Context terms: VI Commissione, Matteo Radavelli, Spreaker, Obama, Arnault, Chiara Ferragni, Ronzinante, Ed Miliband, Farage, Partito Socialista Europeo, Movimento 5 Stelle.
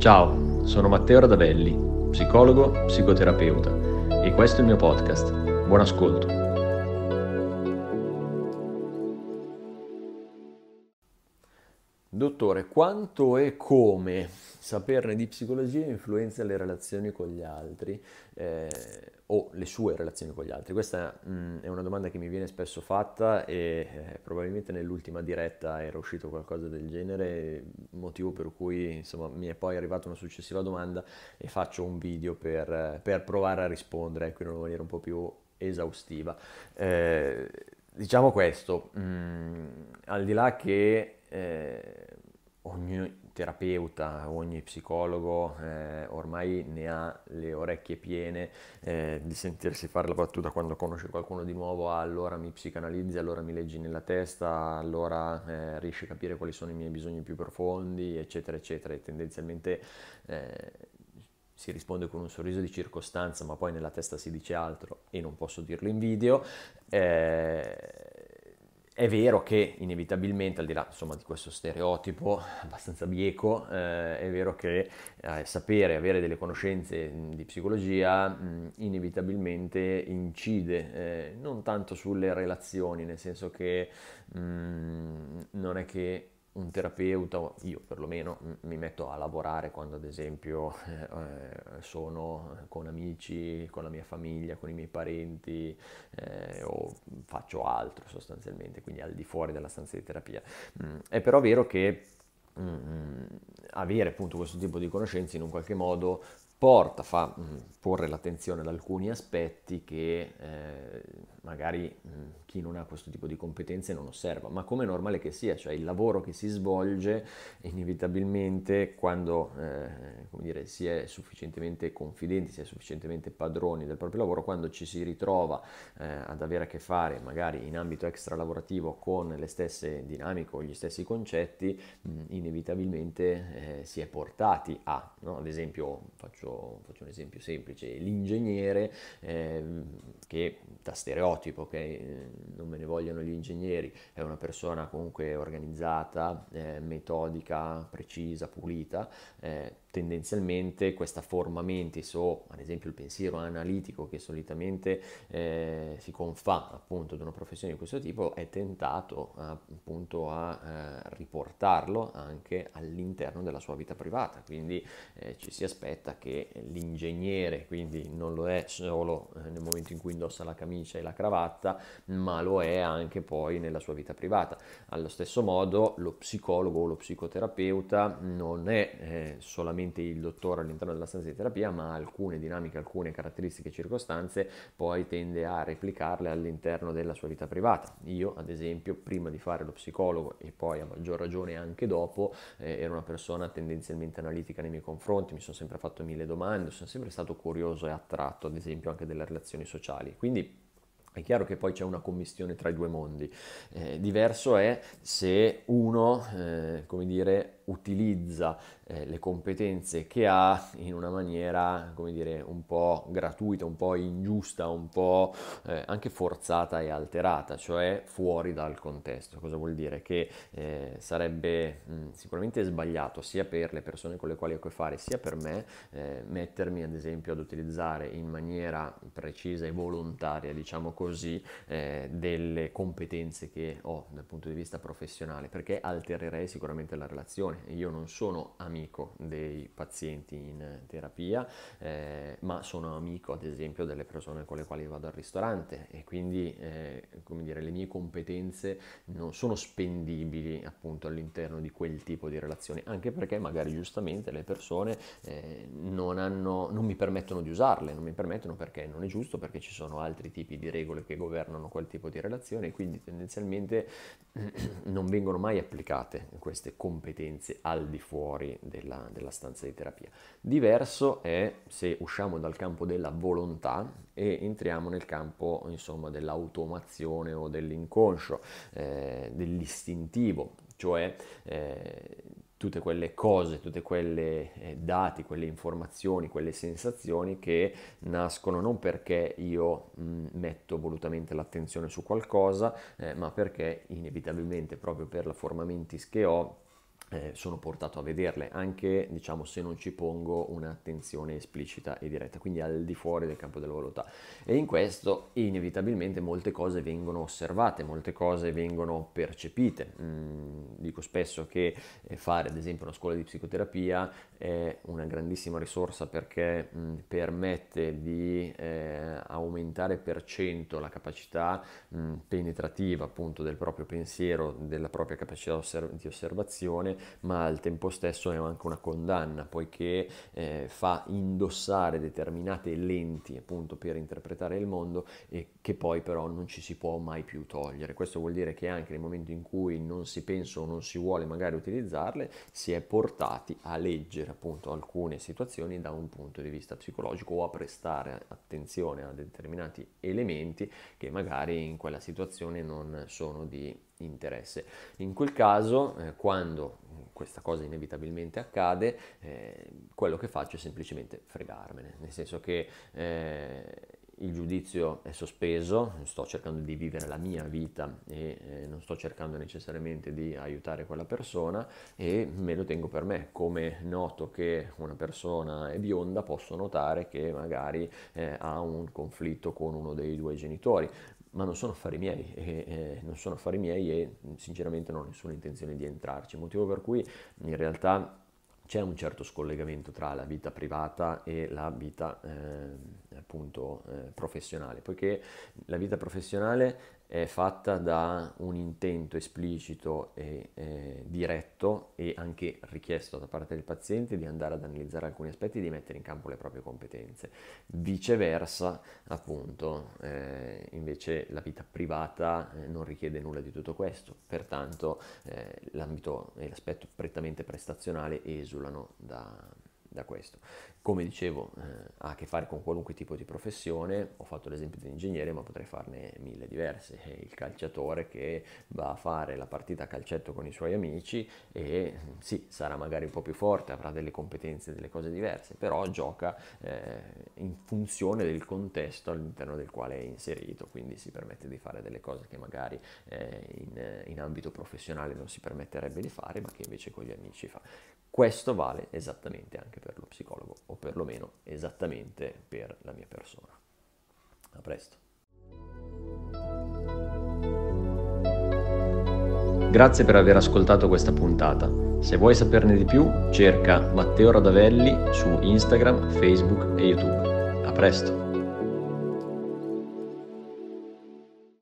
Ciao, sono Matteo Radavelli, psicologo, psicoterapeuta, e questo è il mio podcast. Buon ascolto. Dottore, quanto e come saperne di psicologia influenza le relazioni con gli altri o le sue relazioni con gli altri? Questa è una domanda che mi viene spesso fatta e probabilmente nell'ultima diretta era uscito qualcosa del genere, motivo per cui insomma mi è poi arrivata una successiva domanda e faccio un video per provare a rispondere in una maniera un po' più esaustiva. Diciamo questo, al di là che ogni terapeuta, ogni psicologo ormai ne ha le orecchie piene di sentirsi fare la battuta quando conosce qualcuno di nuovo: ah, allora mi psicanalizzi, allora mi leggi nella testa, allora riesci a capire quali sono i miei bisogni più profondi, eccetera eccetera. E tendenzialmente si risponde con un sorriso di circostanza, ma poi nella testa si dice altro, e non posso dirlo in video. È vero che inevitabilmente, al di là insomma di questo stereotipo abbastanza bieco, è vero che sapere, avere delle conoscenze di psicologia inevitabilmente incide non tanto sulle relazioni, nel senso che non è che un terapeuta, io perlomeno, mi metto a lavorare quando ad esempio sono con amici, con la mia famiglia, con i miei parenti o faccio altro sostanzialmente, quindi al di fuori della stanza di terapia. È però vero che avere appunto questo tipo di conoscenze in un qualche modo fa porre l'attenzione ad alcuni aspetti che magari chi non ha questo tipo di competenze non osserva, ma come è normale che sia, cioè il lavoro che si svolge inevitabilmente quando come dire, si è sufficientemente confidenti, si è sufficientemente padroni del proprio lavoro, quando ci si ritrova ad avere a che fare magari in ambito extra lavorativo con le stesse dinamiche o gli stessi concetti, inevitabilmente si è portati a, no? Ad esempio faccio un esempio semplice: l'ingegnere che da stereotipo, non me ne vogliono gli ingegneri, è una persona comunque organizzata, metodica, precisa, pulita. Tendenzialmente questa forma mentis o ad esempio il pensiero analitico che solitamente si confà appunto ad una professione di questo tipo è tentato appunto a riportarlo anche all'interno della sua vita privata, quindi ci si aspetta che l'ingegnere quindi non lo è solo nel momento in cui indossa la camicia e la cravatta, ma lo è anche poi nella sua vita privata. Allo stesso modo lo psicologo o lo psicoterapeuta non è solamente il dottore all'interno della stanza di terapia, ma alcune dinamiche, alcune caratteristiche, circostanze poi tende a replicarle all'interno della sua vita privata. Io ad esempio prima di fare lo psicologo e poi a maggior ragione anche dopo ero una persona tendenzialmente analitica nei miei confronti, mi sono sempre fatto mille domande, sono sempre stato curioso e attratto ad esempio anche delle relazioni sociali, quindi è chiaro che poi c'è una commistione tra i due mondi. Diverso è se uno come dire utilizza le competenze che ha in una maniera come dire un po' gratuita, un po' ingiusta, un po' anche forzata e alterata, cioè fuori dal contesto. Cosa vuol dire? Che sarebbe sicuramente sbagliato sia per le persone con le quali ho a che fare sia per me mettermi ad esempio ad utilizzare in maniera precisa e volontaria, diciamo così, delle competenze che ho dal punto di vista professionale, perché altererei sicuramente la relazione. Io non sono amico dei pazienti in terapia, ma sono amico ad esempio delle persone con le quali vado al ristorante, e quindi come dire, le mie competenze non sono spendibili appunto all'interno di quel tipo di relazione, anche perché magari giustamente le persone non mi permettono di usarle, non mi permettono, perché non è giusto, perché ci sono altri tipi di regole che governano quel tipo di relazione, e quindi tendenzialmente non vengono mai applicate queste competenze al di fuori della stanza di terapia. Diverso è se usciamo dal campo della volontà e entriamo nel campo insomma dell'automazione o dell'inconscio, dell'istintivo, cioè tutte quelle cose, tutte quelle dati, quelle informazioni, quelle sensazioni che nascono non perché io metto volutamente l'attenzione su qualcosa, ma perché inevitabilmente, proprio per la forma mentis che ho, sono portato a vederle, anche diciamo se non ci pongo un'attenzione esplicita e diretta, quindi al di fuori del campo della volontà. E in questo inevitabilmente molte cose vengono osservate, molte cose vengono percepite. Dico spesso che fare ad esempio una scuola di psicoterapia è una grandissima risorsa, perché permette di aumentare per 100 la capacità penetrativa, appunto, del proprio pensiero, della propria capacità di osservazione, ma al tempo stesso è anche una condanna, poiché fa indossare determinate lenti, appunto, per interpretare il mondo, e che poi però non ci si può mai più togliere. Questo vuol dire che anche nel momento in cui non si pensa o non si vuole magari utilizzarle, si è portati a leggere, appunto, alcune situazioni da un punto di vista psicologico, o a prestare attenzione a determinati elementi che magari in quella situazione non sono di interesse. In quel caso, quando questa cosa inevitabilmente accade, quello che faccio è semplicemente fregarmene, nel senso che il giudizio è sospeso, sto cercando di vivere la mia vita e non sto cercando necessariamente di aiutare quella persona, e me lo tengo per me. Come noto che una persona è bionda, posso notare che magari ha un conflitto con uno dei due genitori, ma non sono affari miei, e sinceramente non ho nessuna intenzione di entrarci, motivo per cui in realtà c'è un certo scollegamento tra la vita privata e la vita professionale, poiché la vita professionale è fatta da un intento esplicito e diretto, e anche richiesto da parte del paziente, di andare ad analizzare alcuni aspetti e di mettere in campo le proprie competenze. Viceversa, appunto, invece la vita privata non richiede nulla di tutto questo, pertanto l'ambito e l'aspetto prettamente prestazionale esulano da questo. Come dicevo, ha a che fare con qualunque tipo di professione. Ho fatto l'esempio dell'ingegnere, ma potrei farne mille diverse. Il calciatore che va a fare la partita a calcetto con i suoi amici, e sì, sarà magari un po' più forte, avrà delle competenze, delle cose diverse, però gioca in funzione del contesto all'interno del quale è inserito, quindi si permette di fare delle cose che magari in ambito professionale non si permetterebbe di fare, ma che invece con gli amici fa. Questo vale esattamente anche per lo psicologo, o perlomeno esattamente per la mia persona. A presto. Grazie per aver ascoltato questa puntata. Se vuoi saperne di più, cerca Matteo Radavelli su Instagram, Facebook e YouTube. A presto.